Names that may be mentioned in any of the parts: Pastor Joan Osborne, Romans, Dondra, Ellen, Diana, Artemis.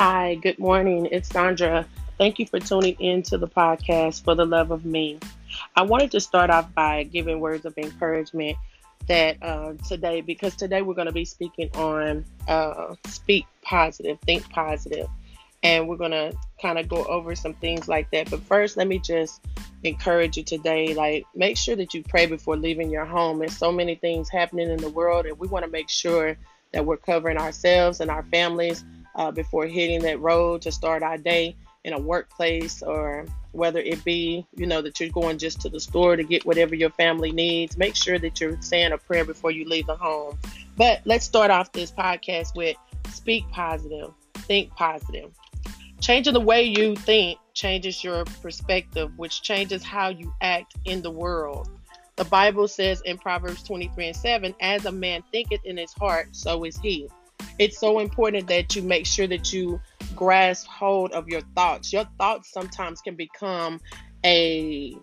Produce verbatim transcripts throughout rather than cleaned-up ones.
Hi, good morning. It's Dondra. Thank you for tuning in to the podcast For the Love of Me. I wanted to start off by giving words of encouragement that uh, today, because today we're going to be speaking on uh, speak positive, think positive, and we're going to kind of go over some things like that. But first, let me just encourage you today, like make sure that you pray before leaving your home. There's so many things happening in the world, and we want to make sure that we're covering ourselves and our families Uh, before hitting that road to start our day in a workplace, or whether it be, you know, that you're going just to the store to get whatever your family needs. Make sure that you're saying a prayer before you leave the home. But let's start off this podcast with speak positive, think positive. Changing the way you think changes your perspective, which changes how you act in the world. The Bible says in Proverbs twenty-three and seven, as a man thinketh in his heart, so is he. It's so important that you make sure that you grasp hold of your thoughts. Your thoughts sometimes can become a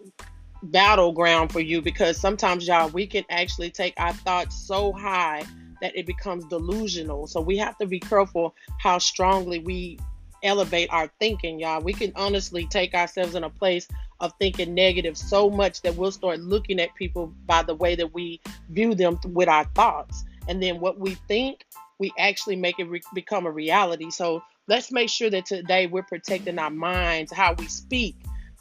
battleground for you, because sometimes, y'all, we can actually take our thoughts so high that it becomes delusional. So we have to be careful how strongly we elevate our thinking, y'all. We can honestly take ourselves in a place of thinking negative so much that we'll start looking at people by the way that we view them with our thoughts. And then what we think, we actually make it re- become a reality. So let's make sure that today we're protecting our minds, how we speak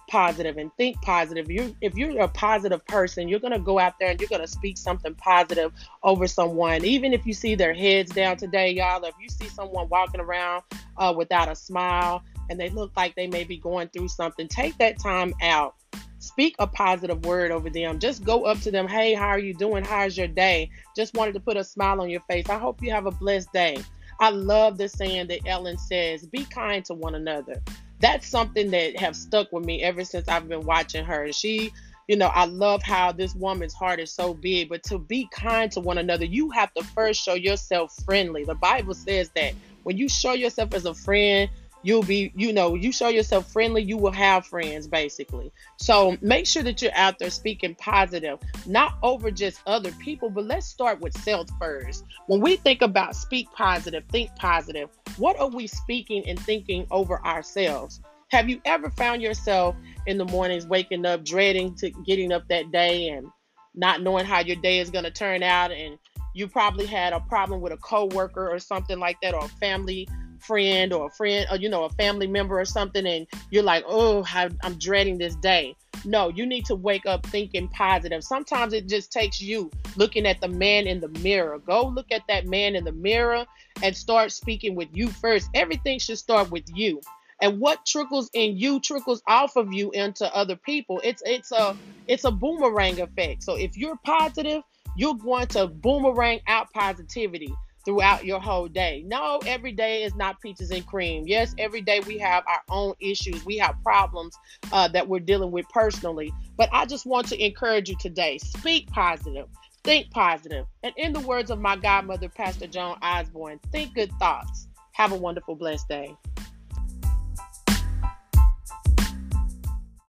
positive and think positive. You're, if you're a positive person, you're going to go out there and you're going to speak something positive over someone. Even if you see their heads down today, y'all, if you see someone walking around uh, without a smile and they look like they may be going through something, take that time out. Speak a positive word over them. Just go up to them. Hey, how are you doing? How's your day? Just wanted to put a smile on your face. I hope you have a blessed day. I love the saying that Ellen says, be kind to one another. That's something that have stuck with me ever since I've been watching her. She, you know, I love how this woman's heart is so big, but to be kind to one another, you have to first show yourself friendly. The Bible says that when you show yourself as a friend, You'll be, you know, you show yourself friendly, you will have friends, basically. So make sure that you're out there speaking positive, not over just other people, but let's start with self first. When we think about speak positive, think positive, what are we speaking and thinking over ourselves? Have you ever found yourself in the mornings waking up, dreading to getting up that day and not knowing how your day is going to turn out? And you probably had a problem with a coworker or something like that, or a family friend or a friend or, you know, a family member or something, and you're like, oh, I'm dreading this day. No, you need to wake up thinking positive. Sometimes it just takes you looking at the man in the mirror. Go look at that man in the mirror and start speaking with you first. Everything should start with you. And what trickles in you trickles off of you into other people. It's it's a it's a boomerang effect. So if you're positive, you're going to boomerang out positivity throughout your whole day. No, every day is not peaches and cream. Yes, every day we have our own issues. We have problems uh, that we're dealing with personally. But I just want to encourage you today. Speak positive. Think positive. And in the words of my godmother, Pastor Joan Osborne, think good thoughts. Have a wonderful, blessed day.